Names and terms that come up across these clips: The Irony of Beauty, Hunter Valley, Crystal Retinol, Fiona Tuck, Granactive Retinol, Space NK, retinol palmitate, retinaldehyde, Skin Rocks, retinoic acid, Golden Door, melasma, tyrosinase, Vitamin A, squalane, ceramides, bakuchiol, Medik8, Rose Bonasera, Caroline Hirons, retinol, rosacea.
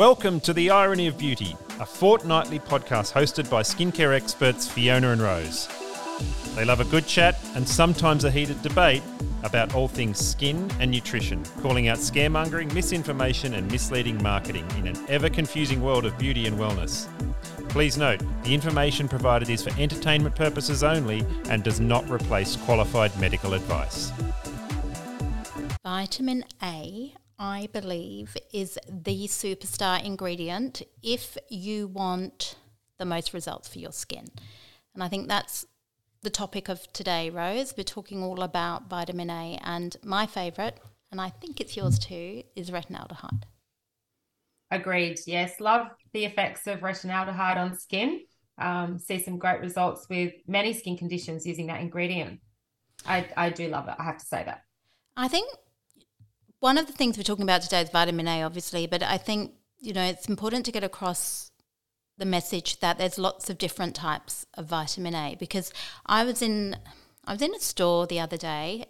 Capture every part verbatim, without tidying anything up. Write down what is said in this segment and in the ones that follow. Welcome to The Irony of Beauty, a fortnightly podcast hosted by skincare experts Fiona and Rose. They love a good chat and sometimes a heated debate about all things skin and nutrition, calling out scaremongering, misinformation and misleading marketing in an ever-confusing world of beauty and wellness. Please note, the information provided is for entertainment purposes only and does not replace qualified medical advice. Vitamin A, I believe, is the superstar ingredient if you want the most results for your skin. And I think that's the topic of today, Rose. We're talking all about vitamin A, and my favourite, and I think it's yours too, is retinaldehyde. Agreed, yes. Love the effects of retinaldehyde on skin. Um, see some great results with many skin conditions using that ingredient. I, I do love it, I have to say that. I think one of the things we're talking about today is vitamin A, obviously, but I think, you know, it's important to get across the message that there's lots of different types of vitamin A, because I was in I was in a store the other day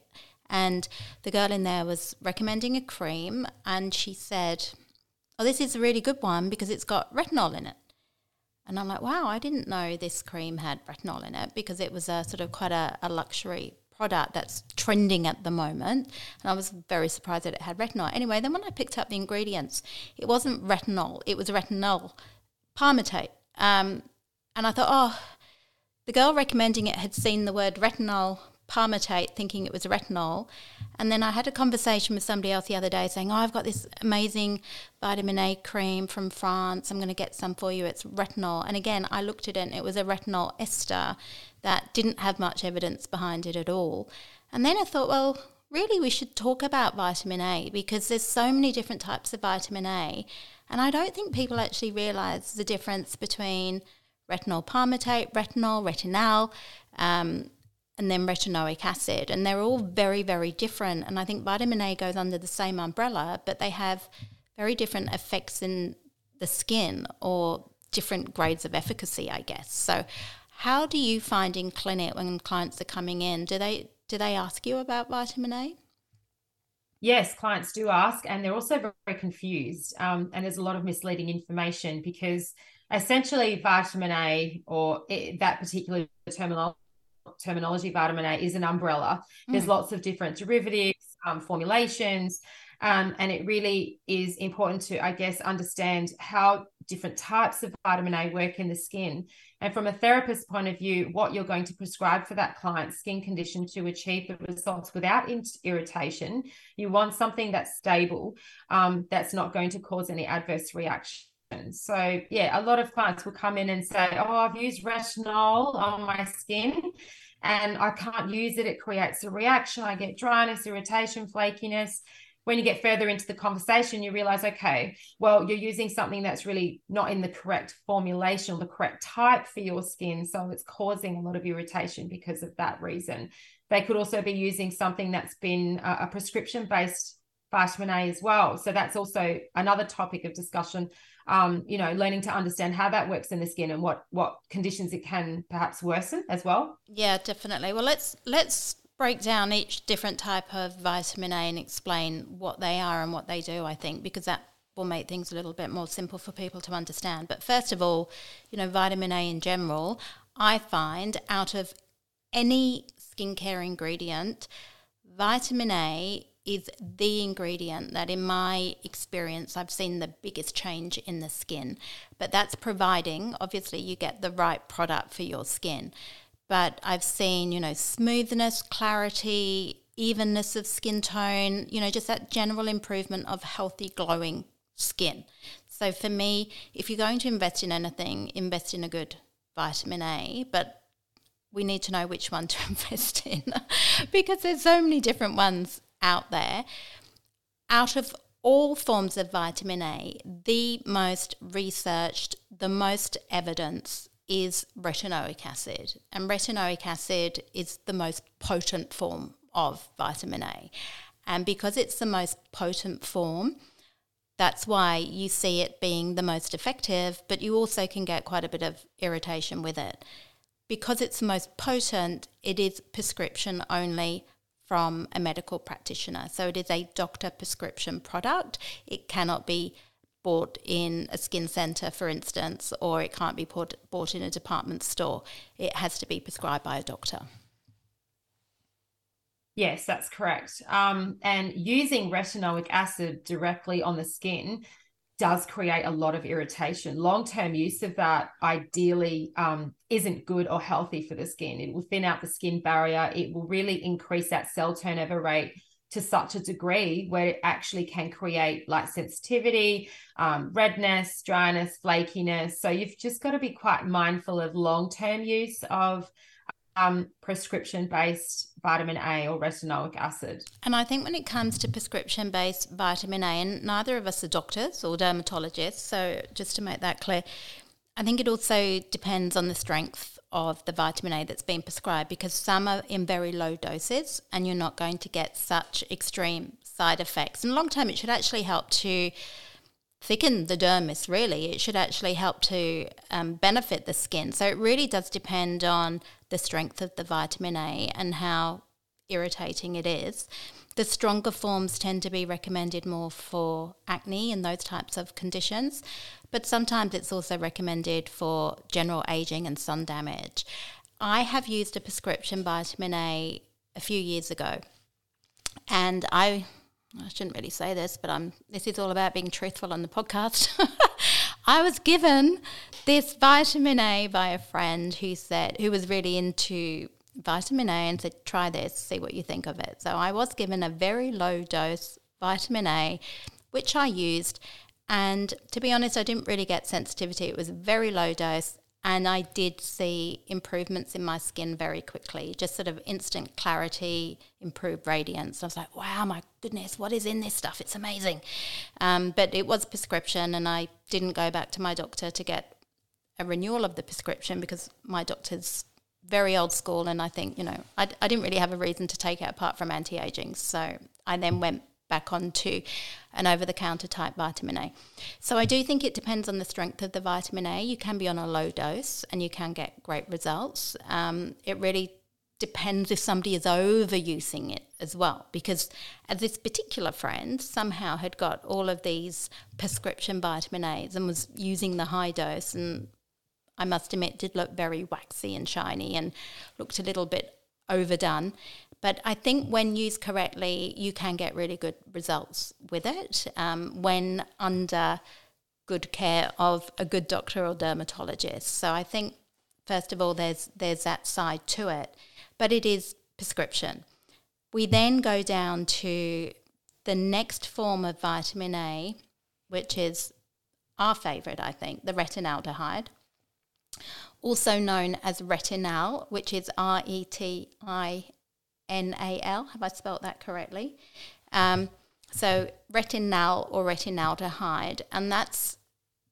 and the girl in there was recommending a cream and she said, oh, this is a really good one because it's got retinol in it. And I'm like, wow, I didn't know this cream had retinol in it, because it was a sort of quite a, a luxury product that's trending at the moment. And I was very surprised that it had retinol. Anyway, then when I picked up the ingredients, it wasn't retinol, it was retinol palmitate. Um, and I thought, oh, the girl recommending it had seen the word retinol palmitate thinking it was retinol. And then I had a conversation with somebody else the other day saying, oh, I've got this amazing vitamin A cream from France. I'm going to get some for you. It's retinol. And again, I looked at it and it was a retinol ester that didn't have much evidence behind it at all. And then I thought, well, really we should talk about vitamin A, because there's so many different types of vitamin A. And I don't think people actually realise the difference between retinol palmitate, retinol, retinal, um, and then retinoic acid. And they're all very, very different. And I think vitamin A goes under the same umbrella, but they have very different effects in the skin, or different grades of efficacy, I guess. So how do you find in clinic when clients are coming in, do they do they ask you about vitamin A? Yes, clients do ask, and they're also very confused, um, and there's a lot of misleading information, because essentially vitamin A, or it, that particular terminolo- terminology, vitamin A, is an umbrella. Mm. There's lots of different derivatives, um, formulations, um, and it really is important to, I guess, understand how different types of vitamin A work in the skin. And from a therapist's point of view, what you're going to prescribe for that client's skin condition to achieve the results without irritation. You want something that's stable, um, that's not going to cause any adverse reactions. So yeah, a lot of clients will come in and say, oh, I've used retinol on my skin and I can't use it. It creates a reaction. I get dryness, irritation, flakiness. When you get further into the conversation, you realize, okay, well, you're using something that's really not in the correct formulation or the correct type for your skin. So it's causing a lot of irritation because of that reason. They could also be using something that's been a prescription-based vitamin A as well. So that's also another topic of discussion, um, you know, learning to understand how that works in the skin and what what conditions it can perhaps worsen as well. Yeah, definitely. Well, let's let's... break down each different type of vitamin A and explain what they are and what they do, I think, because that will make things a little bit more simple for people to understand. But first of all, you know, vitamin A in general, I find out of any skincare ingredient, vitamin A is the ingredient that in my experience I've seen the biggest change in the skin. But that's providing, obviously, you get the right product for your skin. But I've seen, you know, smoothness, clarity, evenness of skin tone, you know, just that general improvement of healthy, glowing skin. So for me, if you're going to invest in anything, invest in a good vitamin A, but we need to know which one to invest in because there's so many different ones out there. Out of all forms of vitamin A, the most researched, the most evidence is retinoic acid, and retinoic acid is the most potent form of vitamin A, and because it's the most potent form, that's why you see it being the most effective, but you also can get quite a bit of irritation with it. Because it's the most potent, it is prescription only from a medical practitioner, so it is a doctor prescription product. It cannot be bought in a skin centre, for instance, or it can't be bought, bought in a department store. It has to be prescribed by a doctor. Yes, that's correct. Um, and using retinoic acid directly on the skin does create a lot of irritation. Long-term use of that ideally um, isn't good or healthy for the skin. It will thin out the skin barrier. It will really increase that cell turnover rate to such a degree where it actually can create light sensitivity, um, redness, dryness, flakiness. So you've just got to be quite mindful of long-term use of Um, prescription-based vitamin A or retinoic acid. And I think when it comes to prescription-based vitamin A, and neither of us are doctors or dermatologists, so just to make that clear, I think it also depends on the strength of the vitamin A that's been prescribed, because some are in very low doses and you're not going to get such extreme side effects. And long term, it should actually help to thicken the dermis, really. It should actually help to um, benefit the skin. So it really does depend on the strength of the vitamin A and how irritating it is. The stronger forms tend to be recommended more for acne and those types of conditions, but sometimes it's also recommended for general aging and sun damage. I have used a prescription vitamin A a few years ago, and I... I shouldn't really say this, but I'm. This is all about being truthful on the podcast. I was given this vitamin A by a friend who said, who was really into vitamin A and said, try this, see what you think of it. So I was given a very low dose vitamin A, which I used. And to be honest, I didn't really get sensitivity. It was a very low dose. And I did see improvements in my skin very quickly, just sort of instant clarity, improved radiance. I was like, wow, my goodness, what is in this stuff? It's amazing. Um, but it was prescription, and I didn't go back to my doctor to get a renewal of the prescription because my doctor's very old school, and I think, you know, I, I didn't really have a reason to take it apart from anti-aging. So I then went back onto an over-the-counter type vitamin A. So I do think it depends on the strength of the vitamin A. You can be on a low dose and you can get great results. Um, it really depends if somebody is overusing it as well, because as this particular friend somehow had got all of these prescription vitamin A's and was using the high dose, and I must admit did look very waxy and shiny and looked a little bit overdone. But I think when used correctly, you can get really good results with it um, when under good care of a good doctor or dermatologist. So I think, first of all, there's there's that side to it. But it is prescription. We then go down to the next form of vitamin A, which is our favourite, I think, the retinaldehyde, also known as retinol, which is R E T I N A L. Have I spelled that correctly? Um, so retinol or retinaldehyde, and that's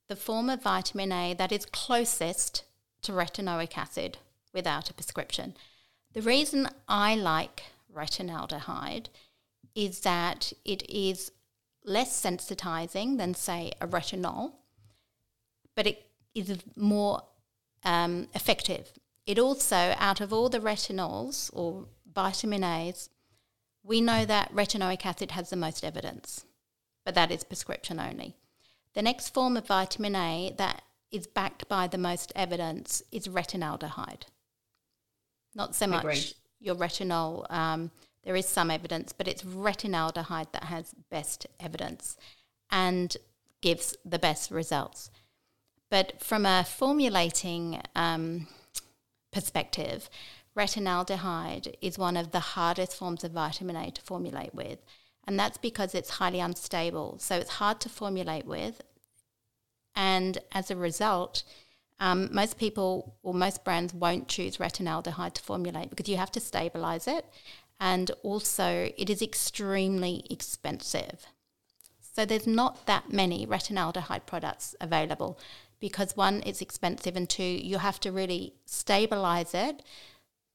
the form of vitamin A that is closest to retinoic acid without a prescription. The reason I like retinaldehyde is that it is less sensitizing than, say, a retinol, but it is more um, effective. It also, out of all the retinols or vitamin A's, we know that retinoic acid has the most evidence, but that is prescription only. The next form of vitamin A that is backed by the most evidence is retinaldehyde. Not so much Agreed. your retinol, um, there is some evidence, but it's retinaldehyde that has best evidence and gives the best results. But from a formulating um, perspective, retinaldehyde is one of the hardest forms of vitamin A to formulate with, and that's because it's highly unstable. So it's hard to formulate with, and as a result, um, most people or most brands won't choose retinaldehyde to formulate because you have to stabilize it, and also it is extremely expensive. So there's not that many retinaldehyde products available because, one, it's expensive, and two, you have to really stabilize it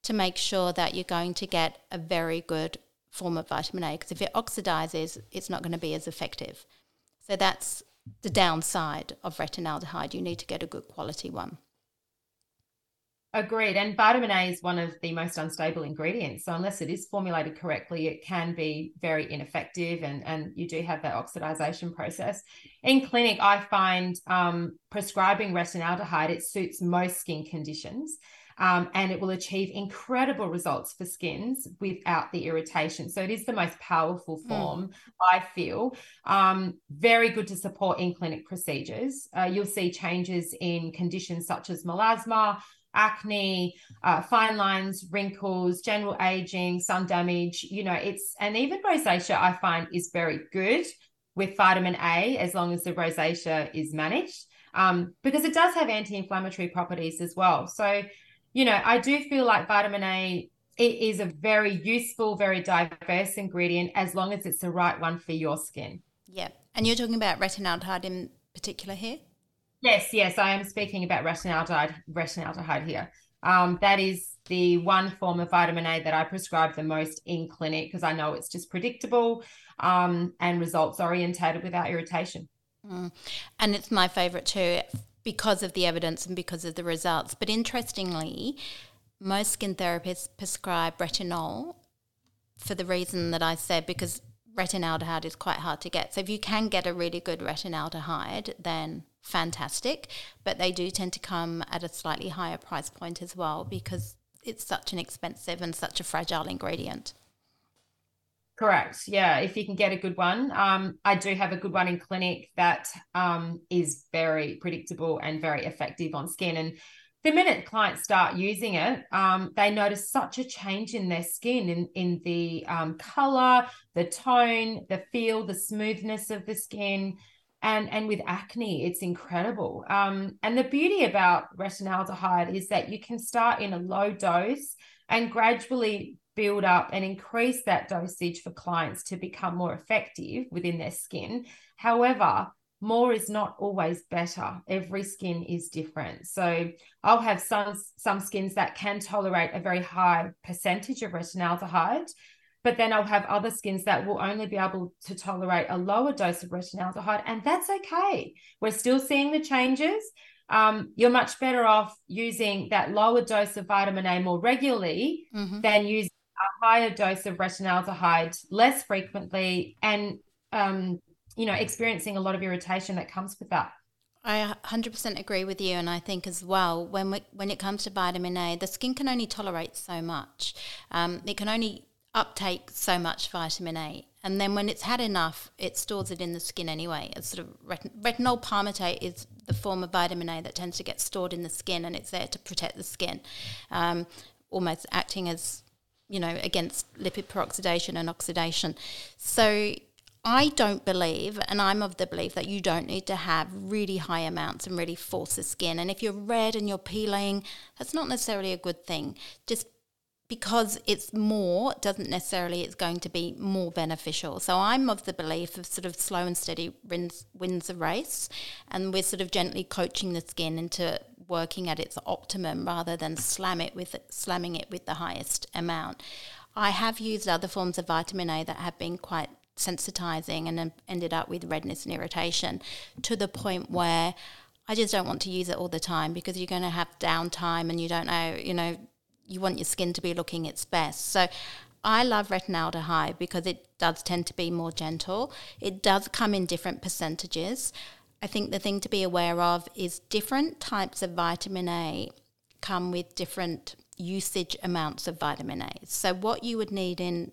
to make sure that you're going to get a very good form of vitamin A, because if it oxidizes, it's not going to be as effective. So that's the downside of retinaldehyde. You need to get a good quality one. Agreed. And vitamin A is one of the most unstable ingredients. So unless it is formulated correctly, it can be very ineffective, and, and you do have that oxidization process. In clinic, I find um, prescribing retinaldehyde, it suits most skin conditions, um, and it will achieve incredible results for skins without the irritation. So it is the most powerful form, mm. I feel. Um, very good to support in clinic procedures. Uh, you'll see changes in conditions such as melasma, acne, uh, fine lines, wrinkles, general aging, sun damage, you know, it's, and even rosacea I find is very good with vitamin A as long as the rosacea is managed, um, because it does have anti-inflammatory properties as well. So, you know, I do feel like vitamin A, it is a very useful, very diverse ingredient as long as it's the right one for your skin. Yeah. And you're talking about retinaldehyde in particular here? Yes, yes, I am speaking about retinaldehyde, retinaldehyde here. Um, that is the one form of vitamin A that I prescribe the most in clinic because I know it's just predictable um, and results orientated without irritation. Mm. And it's my favourite too because of the evidence and because of the results. But interestingly, most skin therapists prescribe retinol for the reason that I said, because retinaldehyde is quite hard to get. So if you can get a really good retinaldehyde, then fantastic, but they do tend to come at a slightly higher price point as well because it's such an expensive and such a fragile ingredient. Correct. Yeah, if you can get a good one. Um, I do have a good one in clinic that um, is very predictable and very effective on skin. And the minute clients start using it, um, they notice such a change in their skin, in, in the um, colour, the tone, the feel, the smoothness of the skin. And, and with acne, it's incredible. Um, and the beauty about retinaldehyde is that you can start in a low dose and gradually build up and increase that dosage for clients to become more effective within their skin. However, more is not always better. Every skin is different. So I'll have some, some skins that can tolerate a very high percentage of retinaldehyde, but then I'll have other skins that will only be able to tolerate a lower dose of retinaldehyde, and that's okay. We're still seeing the changes. Um, you're much better off using that lower dose of vitamin A more regularly mm-hmm. than using a higher dose of retinaldehyde less frequently and, um, you know, experiencing a lot of irritation that comes with that. I one hundred percent agree with you, and I think as well, when, we, when it comes to vitamin A, the skin can only tolerate so much. Um, it can only uptake so much vitamin A, and then when it's had enough, it stores it in the skin anyway. It's sort of retin- retinol palmitate is the form of vitamin A that tends to get stored in the skin, and it's there to protect the skin, um, almost acting as, you know, against lipid peroxidation and oxidation. So I don't believe, and I'm of the belief, that you don't need to have really high amounts and really force the skin. And if you're red and you're peeling, that's not necessarily a good thing. Just because it's more doesn't necessarily it's going to be more beneficial. So I'm of the belief of sort of slow and steady wins, wins the race, and we're sort of gently coaching the skin into working at its optimum rather than slam it with slamming it with the highest amount. I have used other forms of vitamin A that have been quite sensitizing and ended up with redness and irritation to the point where I just don't want to use it all the time, because you're going to have downtime and you don't know, you know, you want your skin to be looking its best. So I love retinaldehyde because it does tend to be more gentle. It does come in different percentages. I think the thing to be aware of is different types of vitamin A come with different usage amounts of vitamin A. So what you would need in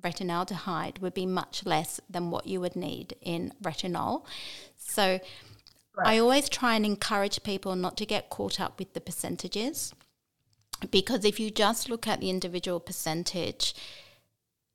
retinaldehyde would be much less than what you would need in retinol. So right. I always try and encourage people not to get caught up with the percentages, because if you just look at the individual percentage,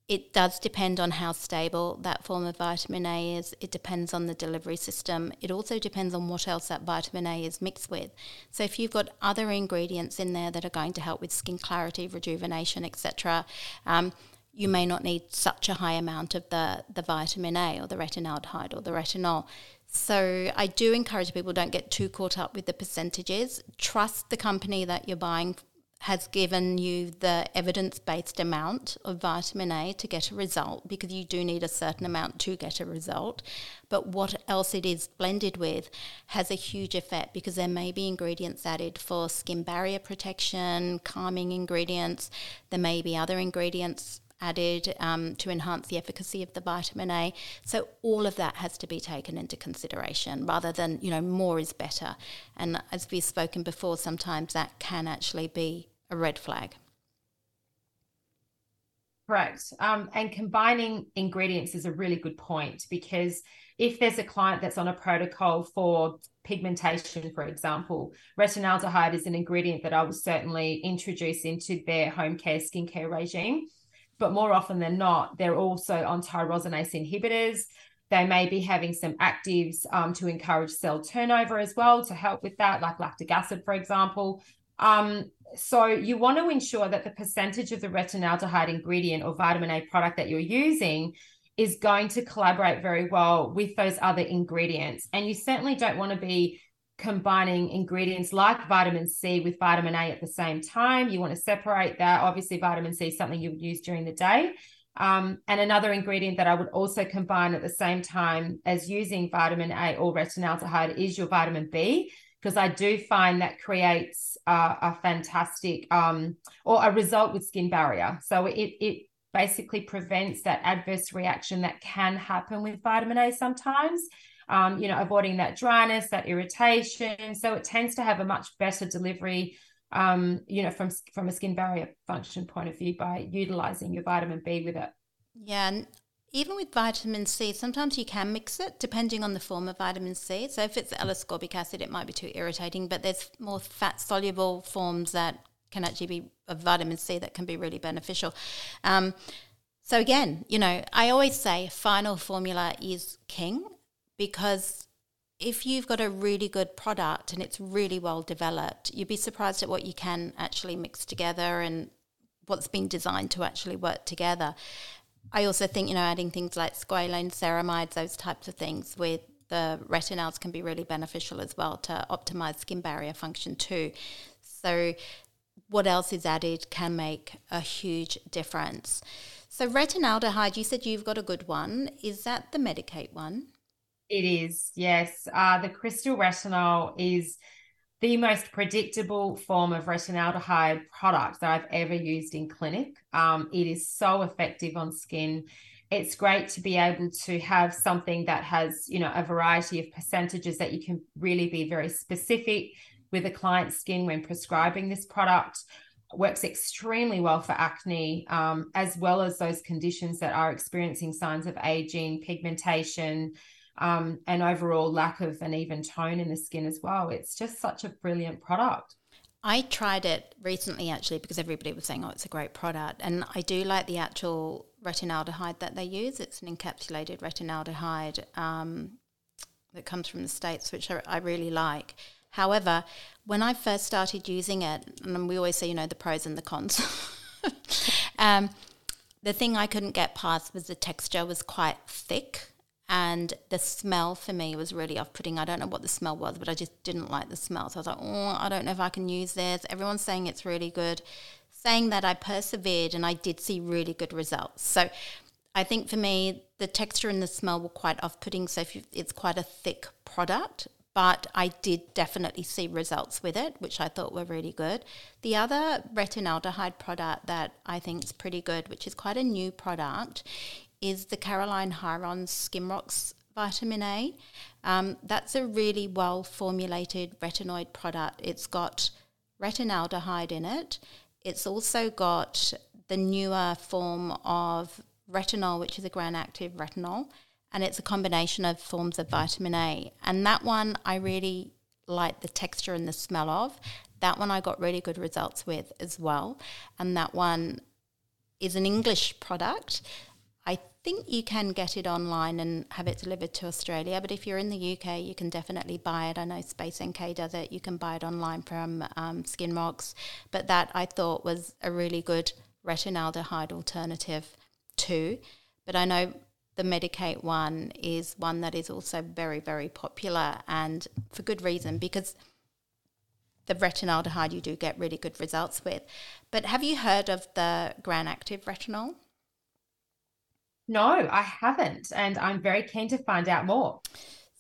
it does depend on how stable that form of vitamin A is. It depends on the delivery system. It also depends on what else that vitamin A is mixed with. So if you've got other ingredients in there that are going to help with skin clarity, rejuvenation, et cetera, um, you may not need such a high amount of the, the vitamin A or the retinaldehyde or the retinol. So I do encourage people, don't get too caught up with the percentages. Trust the company that you're buying has given you the evidence-based amount of vitamin A to get a result, because you do need a certain amount to get a result. But what else it is blended with has a huge effect, because there may be ingredients added for skin barrier protection, calming ingredients. There may be other ingredients added um, to enhance the efficacy of the vitamin A. So all of that has to be taken into consideration, rather than, you know, more is better. And as we've spoken before, sometimes that can actually be a red flag. Correct. Um, and combining ingredients is a really good point, because if there's a client that's on a protocol for pigmentation, for example, retinaldehyde is an ingredient that I will certainly introduce into their home care skincare regime. But more often than not, they're also on tyrosinase inhibitors. They may be having some actives um, to encourage cell turnover as well, to help with that, like lactic acid, for example. Um, so you want to ensure that the percentage of the retinaldehyde ingredient or vitamin A product that you're using is going to collaborate very well with those other ingredients. And you certainly don't want to be combining ingredients like vitamin C with vitamin A at the same time. You want to separate that. Obviously, vitamin C is something you would use during the day. Um, and another ingredient that I would also combine at the same time as using vitamin A or retinaldehyde is your vitamin B, because I do find that creates uh, a fantastic um, or a result with skin barrier. So it it basically prevents that adverse reaction that can happen with vitamin A sometimes. Um, you know, avoiding that dryness, that irritation. So it tends to have a much better delivery, um, you know, from from a skin barrier function point of view, by utilising your vitamin B with it. Yeah, and even with vitamin C, sometimes you can mix it depending on the form of vitamin C. So if it's L-ascorbic acid, it might be too irritating, but there's more fat-soluble forms that can actually be of vitamin C that can be really beneficial. Um, so again, you know, I always say final formula is king. Because if you've got a really good product and it's really well developed, you'd be surprised at what you can actually mix together and what's been designed to actually work together. I also think, you know, adding things like squalane, ceramides, those types of things with the retinols can be really beneficial as well to optimize skin barrier function too. So what else is added can make a huge difference. So retinaldehyde, you said you've got a good one. Is that the Medik eight one? It is, yes. Uh, the crystal retinol is the most predictable form of retinaldehyde product that I've ever used in clinic. Um, it is so effective on skin. It's great to be able to have something that has, you know, a variety of percentages that you can really be very specific with a client's skin when prescribing this product. Works extremely well for acne, um, as well as those conditions that are experiencing signs of aging, pigmentation, Um, and overall lack of an even tone in the skin as well. It's just such a brilliant product. I tried it recently actually, because everybody was saying, oh, it's a great product. And I do like the actual retinaldehyde that they use. It's an encapsulated retinaldehyde um, that comes from the States, which I, I really like. However, when I first started using it, and we always say, you know, the pros and the cons. um, the thing I couldn't get past was the texture was quite thick. And the smell for me was really off-putting. I don't know what the smell was, but I just didn't like the smell. So I was like, oh, I don't know if I can use this. Everyone's saying it's really good. Saying that, I persevered and I did see really good results. So I think for me, the texture and the smell were quite off-putting. So if you, it's quite a thick product, but I did definitely see results with it, which I thought were really good. The other retinaldehyde product that I think is pretty good, which is quite a new product, is the Caroline Hirons Skin Rocks Vitamin A. Um, that's a really well-formulated retinoid product. It's got retinaldehyde in it. It's also got the newer form of retinol, which is a Granactive Retinol, and it's a combination of forms of vitamin A. And that one I really like the texture and the smell of. That one I got really good results with as well. And that one is an English product. I think you can get it online and have it delivered to Australia, but if you're in the U K, you can definitely buy it. I know Space N K does it. You can buy it online from um, Skin Rocks, but that I thought was a really good retinaldehyde alternative too. But I know the Medik eight one is one that is also very, very popular, and for good reason, because the retinaldehyde, you do get really good results with. But have you heard of the Granactive Retinol? No, I haven't, and I'm very keen to find out more.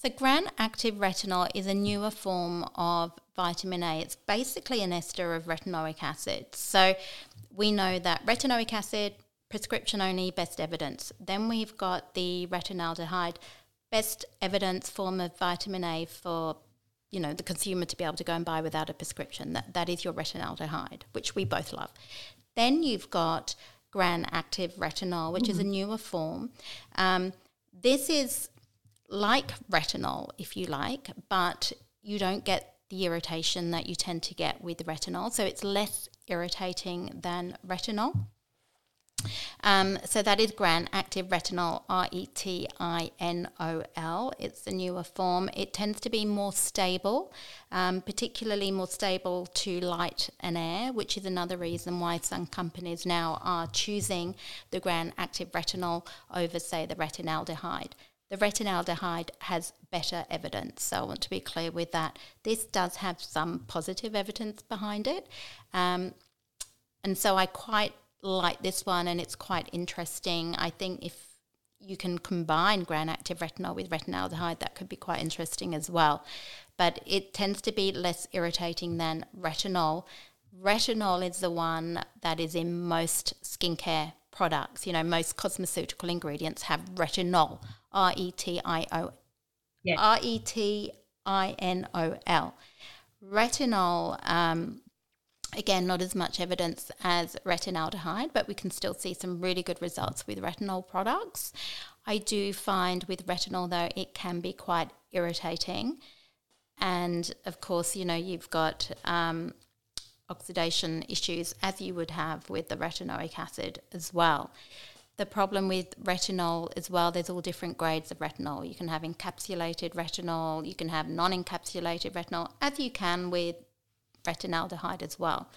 So Granactive Retinol is a newer form of vitamin A. It's basically an ester of retinoic acid. So we know that retinoic acid, prescription only, best evidence. Then we've got the retinaldehyde, best evidence form of vitamin A for, you know, the consumer to be able to go and buy without a prescription. That that is your retinaldehyde, which we both love. Then you've got Granactive Retinol, which mm-hmm. is a newer form. Um, this is like retinol, if you like, but you don't get the irritation that you tend to get with retinol. So it's less irritating than retinol. Um, so that is Granactive Retinol, R E T I N O L. It's the newer form. It tends to be more stable, um, particularly more stable to light and air, which is another reason why some companies now are choosing the Granactive Retinol over, say, the retinaldehyde. The retinaldehyde has better evidence, so I want to be clear with that. This does have some positive evidence behind it, um, and so I quite like this one, and it's quite interesting. I think if you can combine Granactive Retinol with retinaldehyde, that could be quite interesting as well. But it tends to be less irritating than retinol. Retinol is the one that is in most skincare products. You know, most cosmeceutical ingredients have retinol, R E T I O, yes. R E T I N O L. Retinol, um, again, not as much evidence as retinaldehyde, but we can still see some really good results with retinol products. I do find with retinol, though, it can be quite irritating. And, of course, you know, you've got um, oxidation issues, as you would have with the retinoic acid as well. The problem with retinol as well, there's all different grades of retinol. You can have encapsulated retinol, you can have non-encapsulated retinol, as you can with retinaldehyde as well.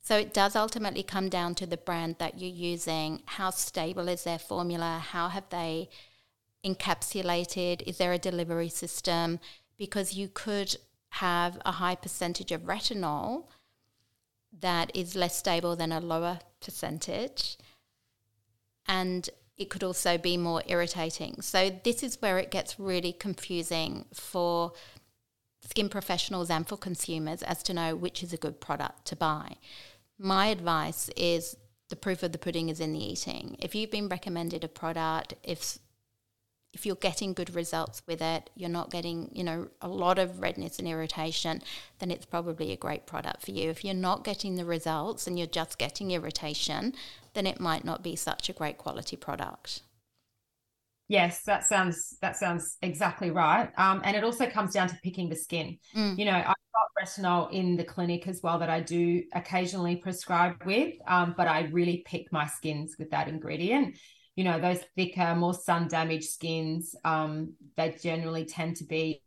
So it does ultimately come down to the brand that you're using. How stable is their formula? How have they encapsulated? Is there a delivery system? Because you could have a high percentage of retinol that is less stable than a lower percentage, and it could also be more irritating. So this is where it gets really confusing for skin professionals and for consumers as to know which is a good product to buy. My advice is the proof of the pudding is in the eating. If you've been recommended a product, if if you're getting good results with it, you're not getting, you know, a lot of redness and irritation, then it's probably a great product for you. If you're not getting the results and you're just getting irritation, then it might not be such a great quality product. Yes, that sounds that sounds exactly right. Um, and it also comes down to picking the skin. Mm. You know, I've got retinol in the clinic as well that I do occasionally prescribe with, um, but I really pick my skins with that ingredient. You know, those thicker, more sun-damaged skins, um, they generally tend to be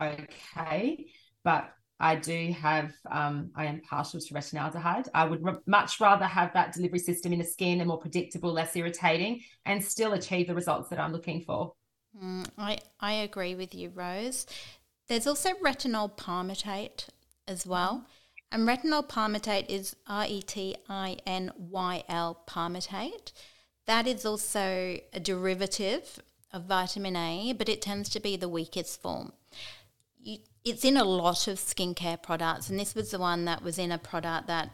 okay. But I do have, um, I am partial to retinaldehyde. I would re- much rather have that delivery system in the skin and more predictable, less irritating, and still achieve the results that I'm looking for. Mm, I, I agree with you, Rose. There's also retinol palmitate as well. And retinol palmitate is R E T I N Y L palmitate. That is also a derivative of vitamin A, but it tends to be the weakest form. You It's in a lot of skincare products, and this was the one that was in a product that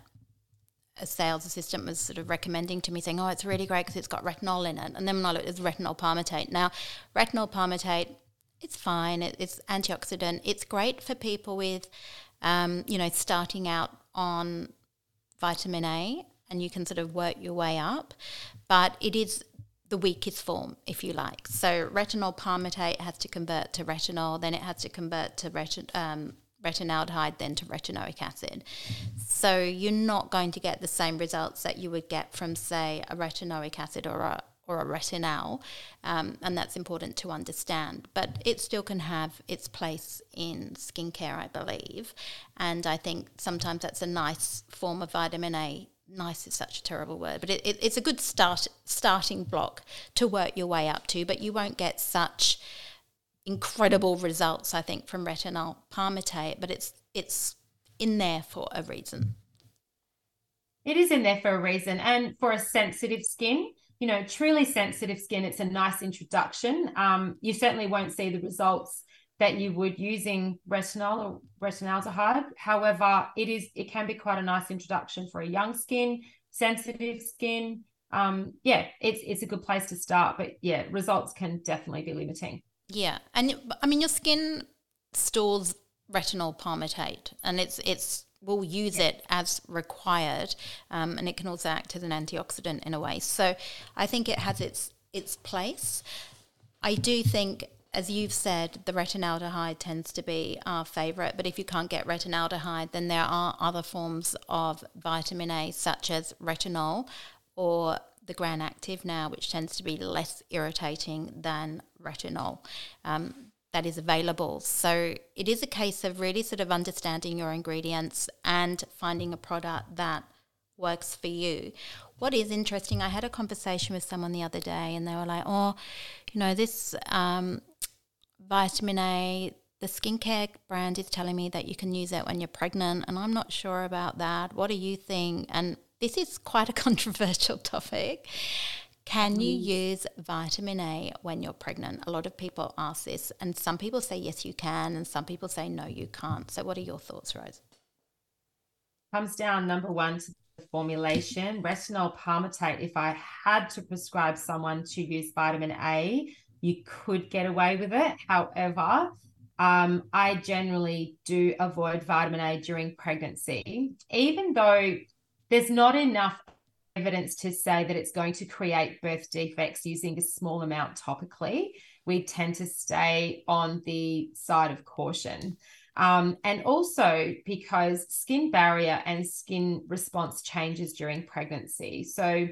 a sales assistant was sort of recommending to me, saying, oh, it's really great because it's got retinol in it. And then when I looked, it's retinol palmitate. Now, retinol palmitate, it's fine. It's antioxidant. It's great for people with, um, you know, starting out on vitamin A, and you can sort of work your way up. But it is the weakest form, if you like. So retinol palmitate has to convert to retinol, then it has to convert to retin- um, retinaldehyde, then to retinoic acid. So you're not going to get the same results that you would get from, say, a retinoic acid or a, or a retinol, um, and that's important to understand. But it still can have its place in skincare, I believe, and I think sometimes that's a nice form of vitamin A. Nice is such a terrible word, but it, it, it's a good start starting block to work your way up to, but you won't get such incredible results, I think, from retinol palmitate, but it's it's in there for a reason. It is in there for a reason. And for a sensitive skin, you know, truly sensitive skin, it's a nice introduction. Um, you certainly won't see the results that you would using retinol or retinaldehyde. However, it is it can be quite a nice introduction for a young skin, sensitive skin. Um, yeah, it's it's a good place to start. But yeah, results can definitely be limiting. Yeah, and I mean, your skin stores retinol palmitate, and it's it's will use yeah. it as required, um, and it can also act as an antioxidant in a way. So I think it has its its place. I do think, as you've said, the retinaldehyde tends to be our favourite, but if you can't get retinaldehyde, then there are other forms of vitamin A, such as retinol or the Granactive now, which tends to be less irritating than retinol. Um, that is available. So it is a case of really sort of understanding your ingredients and finding a product that works for you. What is interesting, I had a conversation with someone the other day and they were like, oh, you know, this um, vitamin A, the skincare brand is telling me that you can use it when you're pregnant and I'm not sure about that. What do you think? And this is quite a controversial topic. Can you use vitamin A when you're pregnant? A lot of people ask this, and some people say yes, you can, and some people say no, you can't. So what are your thoughts, Rose? Comes down, number one, to the formulation. Retinol palmitate, if I had to prescribe someone to use vitamin A, you could get away with it. However, um, I generally do avoid vitamin A during pregnancy, even though there's not enough evidence to say that it's going to create birth defects using a small amount topically. We tend to stay on the side of caution. Um, and also because skin barrier and skin response changes during pregnancy. So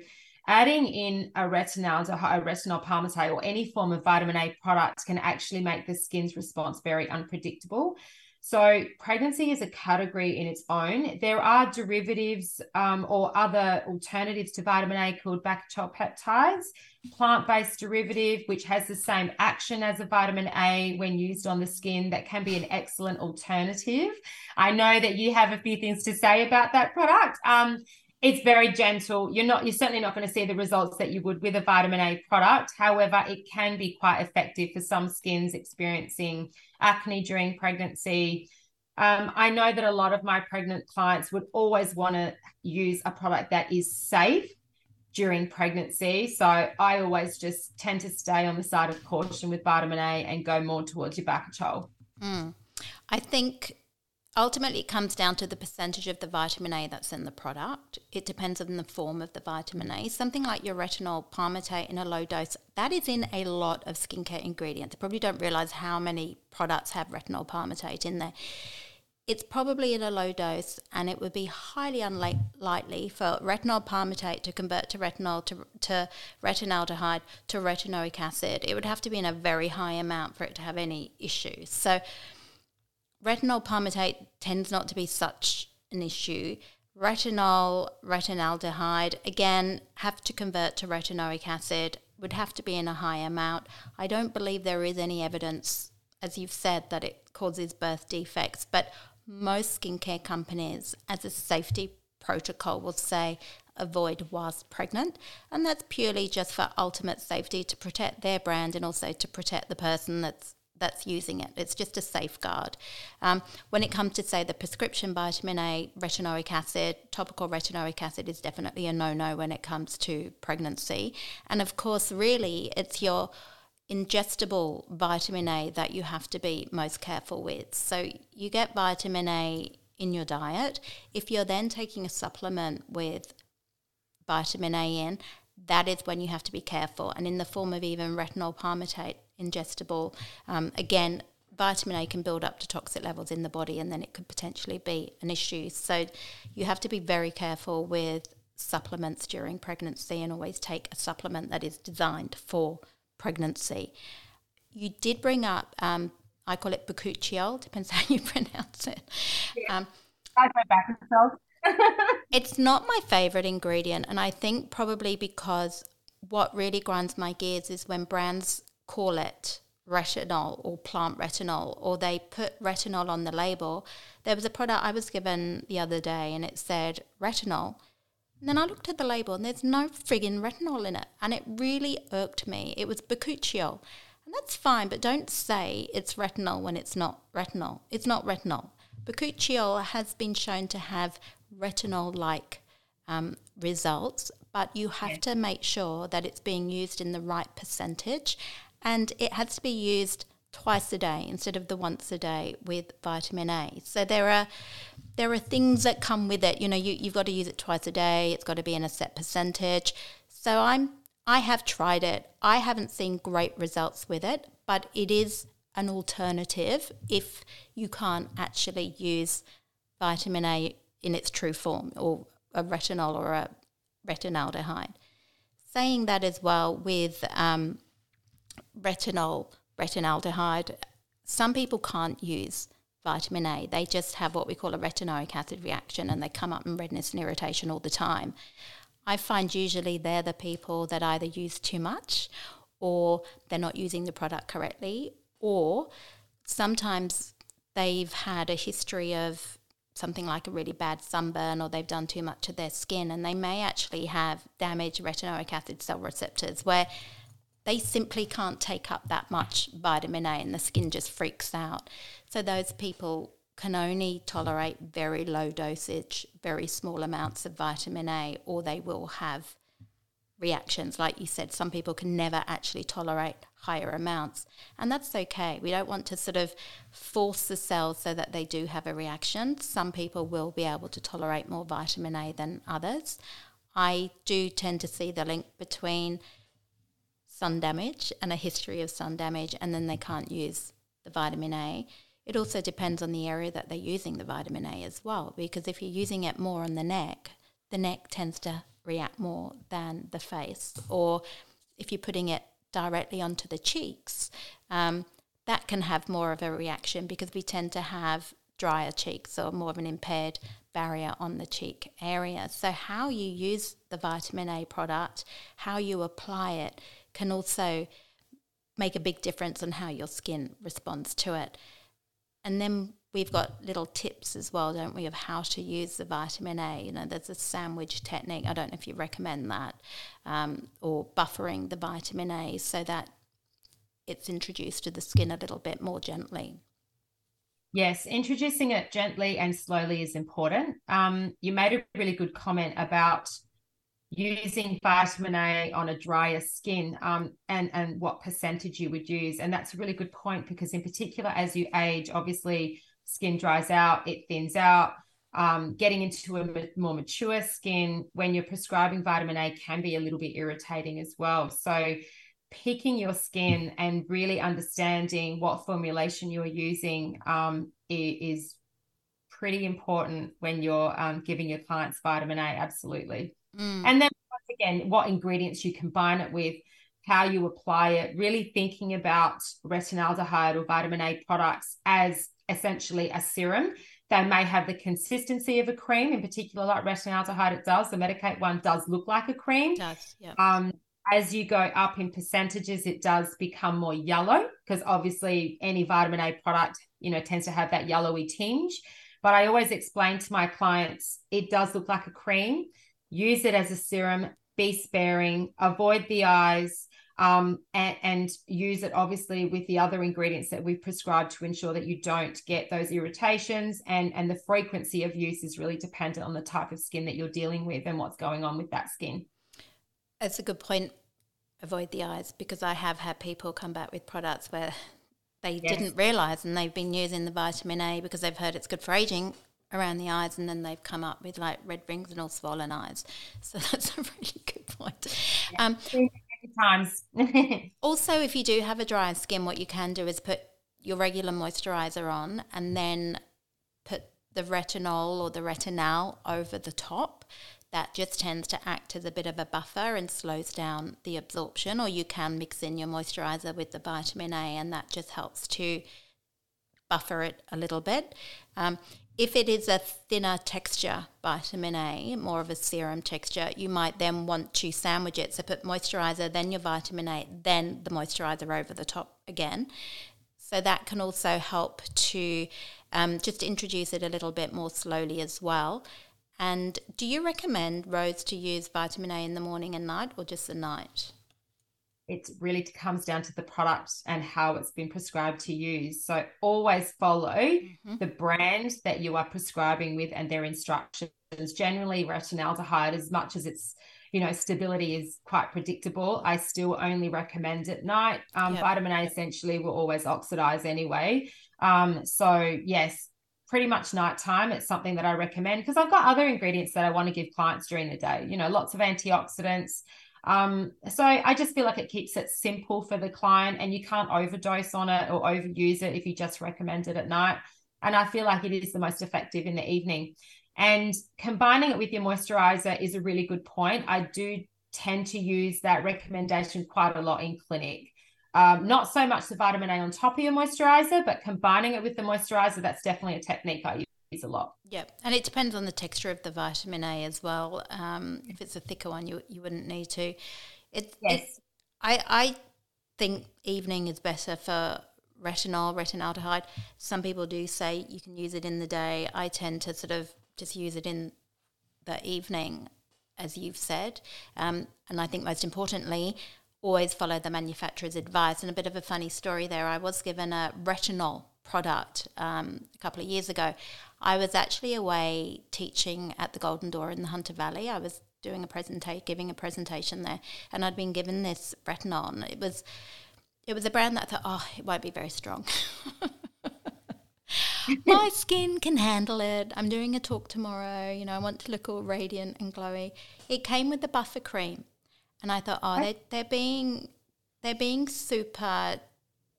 adding in a retinaldehyde, retinol palmitate, or any form of vitamin A product can actually make the skin's response very unpredictable. So pregnancy is a category in its own. There are derivatives um, or other alternatives to vitamin A called bakuchiol peptides, plant-based derivative, which has the same action as a vitamin A when used on the skin. That can be an excellent alternative. I know that you have a few things to say about that product. Um, it's very gentle. You're not, you're certainly not going to see the results that you would with a vitamin A product. However, it can be quite effective for some skins experiencing acne during pregnancy. Um, I know that a lot of my pregnant clients would always want to use a product that is safe during pregnancy. So I always just tend to stay on the side of caution with vitamin A and go more towards your bakuchiol. Mm. I think ultimately, it comes down to the percentage of the vitamin A that's in the product. It depends on the form of the vitamin A. Something like your retinol palmitate in a low dose, that is in a lot of skincare ingredients. I probably don't realise how many products have retinol palmitate in there. It's probably in a low dose, and it would be highly unlikely for retinol palmitate to convert to retinol, to, to retinaldehyde, to retinoic acid. It would have to be in a very high amount for it to have any issues. So retinol palmitate tends not to be such an issue. Retinol, retinaldehyde, again, have to convert to retinoic acid, would have to be in a high amount. I don't believe there is any evidence, as you've said, that it causes birth defects, but most skincare companies, as a safety protocol, will say avoid whilst pregnant, and that's purely just for ultimate safety to protect their brand and also to protect the person that's that's using it. It's just a safeguard. Um, when it comes to, say, the prescription vitamin A, retinoic acid, topical retinoic acid is definitely a no-no when it comes to pregnancy. And of course, really, it's your ingestible vitamin A that you have to be most careful with. So you get vitamin A in your diet. If you're then taking a supplement with vitamin A in, that is when you have to be careful. And in the form of even retinol palmitate, ingestible, um, again, vitamin A can build up to toxic levels in the body and then it could potentially be an issue. So you have to be very careful with supplements during pregnancy and always take a supplement that is designed for pregnancy. You did bring up, um, I call it bakuchiol, depends how you pronounce it. Yeah. Um, I go back and forth. It's not my favourite ingredient, and I think probably because what really grinds my gears is when brands call it retinol or plant retinol, or they put retinol on the label. There was a product I was given the other day and it said retinol. And then I looked at the label and there's no friggin' retinol in it. And it really irked me. It was bakuchiol. And that's fine, but don't say it's retinol when it's not retinol. It's not retinol. Bakuchiol has been shown to have retinol-like um, results, but you have yeah. to make sure that it's being used in the right percentage. And it has to be used twice a day instead of the once a day with vitamin A. So there are... There are things that come with it. You know, you, you've got to use it twice a day. It's got to be in a set percentage. So I'm, I have tried it. I haven't seen great results with it, but it is an alternative if you can't actually use vitamin A in its true form, or a retinol or a retinaldehyde. Saying that as well with um, retinol, retinaldehyde, some people can't use vitamin A. They just have what we call a retinoic acid reaction, and they come up in redness and irritation all the time. I find usually they're the people that either use too much, or they're not using the product correctly, or sometimes they've had a history of something like a really bad sunburn, or they've done too much to their skin, and they may actually have damaged retinoic acid cell receptors where they simply can't take up that much vitamin A and the skin just freaks out. So those people can only tolerate very low dosage, very small amounts of vitamin A, or they will have reactions. Like you said, some people can never actually tolerate higher amounts, and that's okay. We don't want to sort of force the cells so that they do have a reaction. Some people will be able to tolerate more vitamin A than others. I do tend to see the link between sun damage and a history of sun damage, and then they can't use the vitamin A. It also depends on the area that they're using the vitamin A as well, because if you're using it more on the neck, the neck tends to react more than the face. Or if you're putting it directly onto the cheeks, um, that can have more of a reaction, because we tend to have drier cheeks or more of an impaired barrier on the cheek area. So how you use the vitamin A product, how you apply it, can also make a big difference on how your skin responds to it. And then we've got little tips as well, don't we, of how to use the vitamin A. You know, there's a sandwich technique. I don't know if you recommend that, um, or buffering the vitamin A so that it's introduced to the skin a little bit more gently. Yes, introducing it gently and slowly is important. Um, you made a really good comment about using vitamin A on a drier skin, um, and, and what percentage you would use. And that's a really good point, because in particular, as you age, obviously skin dries out, it thins out. Um, getting into a more mature skin when you're prescribing vitamin A can be a little bit irritating as well. So picking your skin and really understanding what formulation you're using um, is pretty important when you're um, giving your clients vitamin A, absolutely. Mm. And then once again, what ingredients you combine it with, how you apply it, really thinking about retinaldehyde or vitamin A products as essentially a serum. They may have the consistency of a cream, in particular like retinaldehyde, it does. The Medik eight one does look like a cream. It does, yeah. Um, as you go up in percentages, it does become more yellow, because obviously any vitamin A product, you know, tends to have that yellowy tinge. But I always explain to my clients, it does look like a cream. Use it as a serum, be sparing, avoid the eyes, um, and, and use it obviously with the other ingredients that we've prescribed to ensure that you don't get those irritations. And, and the frequency of use is really dependent on the type of skin that you're dealing with and what's going on with that skin. That's a good point. Avoid the eyes, because I have had people come back with products where they yes. didn't realise, and they've been using the vitamin A because they've heard it's good for ageing, around the eyes, and then they've come up with like red rings and all swollen eyes. So that's a really good point. Yeah, um, times. Also, if you do have a dry skin, what you can do is put your regular moisturiser on and then put the retinol or the retinol over the top. That just tends to act as a bit of a buffer and slows down the absorption. Or you can mix in your moisturiser with the vitamin A, and that just helps to buffer it a little bit. Um, If it is a thinner texture vitamin A, more of a serum texture, you might then want to sandwich it. So put moisturiser, then your vitamin A, then the moisturiser over the top, again. So that can also help to um, just introduce it a little bit more slowly as well. And do you recommend Rose to use vitamin A in the morning and night, or just the night? It really comes down to the product and how it's been prescribed to use. So always follow mm-hmm. the brand that you are prescribing with and their instructions. Generally, retinaldehyde, as much as it's, you know, stability is quite predictable, I still only recommend at night. Um, yep. Vitamin A essentially will always oxidize anyway. Um, so yes, pretty much nighttime. It's something that I recommend because I've got other ingredients that I want to give clients during the day, you know, lots of antioxidants. Um, so I just feel like it keeps it simple for the client, and you can't overdose on it or overuse it if you just recommend it at night. And I feel like it is the most effective in the evening. And combining it with your moisturizer is a really good point. I do tend to use that recommendation quite a lot in clinic. Um, not so much the vitamin A on top of your moisturizer, but combining it with the moisturizer, that's definitely a technique I use a lot. Yep. And it depends on the texture of the vitamin A as well. Um, if it's a thicker one, you you wouldn't need to. It, yes. It's, I, I think evening is better for retinol, retinaldehyde. Some people do say you can use it in the day. I tend to sort of just use it in the evening, as you've said. Um, and I think most importantly, always follow the manufacturer's advice. And a bit of a funny story there, I was given a retinol product um, a couple of years ago. I was actually away teaching at the Golden Door in the Hunter Valley. I was doing a presentation, giving a presentation there, and I'd been given this retinol. And it was, it was a brand that I thought, oh, it won't be very strong. My skin can handle it. I'm doing a talk tomorrow. You know, I want to look all radiant and glowy. It came with the buffer cream, and I thought, oh, they they're being they're being super,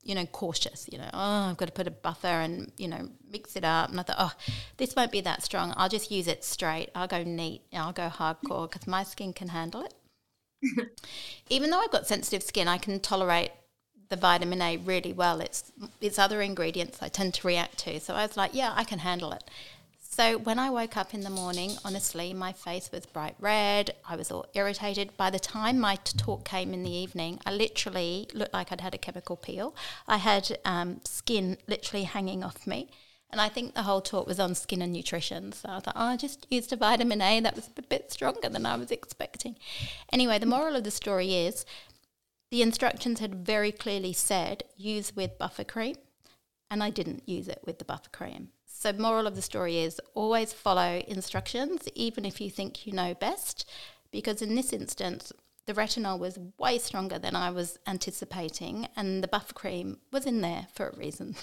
you know, cautious. You know, oh, I've got to put a buffer and, you know, mix it up. And I thought, oh, this won't be that strong. I'll just use it straight. I'll go neat. I'll go hardcore because my skin can handle it. Even though I've got sensitive skin, I can tolerate the vitamin A really well. It's it's other ingredients I tend to react to. So I was like, yeah, I can handle it. So when I woke up in the morning, honestly, my face was bright red. I was all irritated. By the time my talk came in the evening, I literally looked like I'd had a chemical peel. I had um, skin literally hanging off me. And I think the whole talk was on skin and nutrition. So I thought, oh, I just used a vitamin A that was a bit stronger than I was expecting. Anyway, the moral of the story is, the instructions had very clearly said use with buffer cream, and I didn't use it with the buffer cream. So moral of the story is always follow instructions, even if you think you know best, because in this instance, the retinol was way stronger than I was anticipating, and the buffer cream was in there for a reason.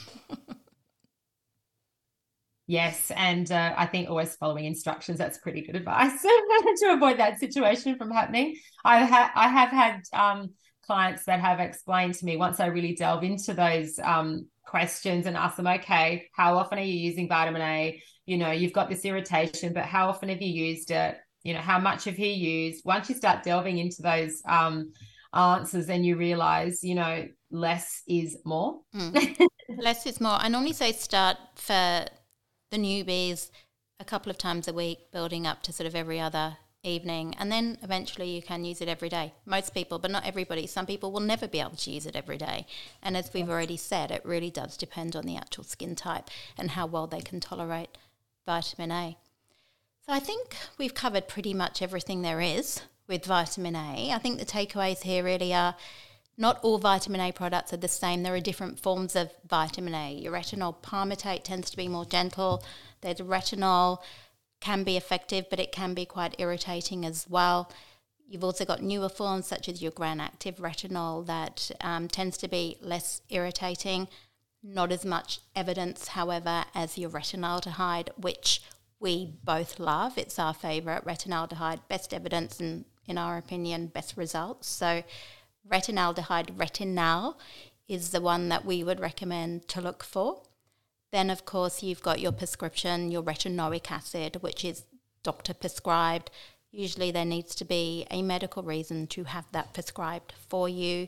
Yes, and uh, I think always following instructions, that's pretty good advice to avoid that situation from happening. I, ha- I have had... Um, clients that have explained to me, once I really delve into those um, questions and ask them, okay, how often are you using vitamin A? You know, you've got this irritation, but how often have you used it? You know, how much have you used? Once you start delving into those um, answers, then you realize, you know, less is more. Mm. Less is more. I normally say start for the newbies a couple of times a week, building up to sort of every other evening, and then eventually you can use it every day. Most people, but not everybody. Some people will never be able to use it every day, and as we've already said, it really does depend on the actual skin type and how well they can tolerate vitamin A. So I think we've covered pretty much everything there is with vitamin A. I think the takeaways here really are, not all vitamin A products are the same. There are different forms of vitamin A. Your retinol palmitate tends to be more gentle. There's retinol, can be effective, but it can be quite irritating as well. You've also got newer forms such as your Granactive Retinol that um, tends to be less irritating, not as much evidence, however, as your retinaldehyde, which we both love. It's our favourite, retinaldehyde, best evidence and, in our opinion, best results. So retinaldehyde, retinol, is the one that we would recommend to look for. Then, of course, you've got your prescription, your retinoic acid, which is doctor prescribed. Usually there needs to be a medical reason to have that prescribed for you,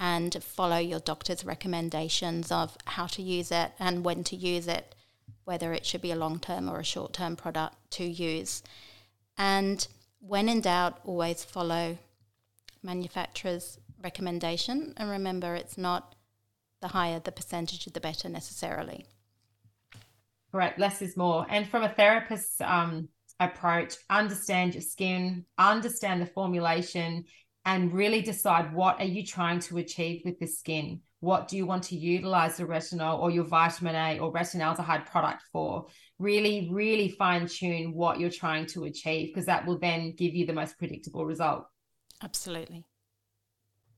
and follow your doctor's recommendations of how to use it and when to use it, whether it should be a long-term or a short-term product to use. And when in doubt, always follow manufacturer's recommendation. And remember, it's not the higher the percentage, the better necessarily. Right, less is more. And from a therapist's um, approach, understand your skin, understand the formulation, and really decide what are you trying to achieve with the skin. What do you want to utilize the retinol or your vitamin A or retinaldehyde product for? Really, really fine tune what you're trying to achieve, because that will then give you the most predictable result. Absolutely.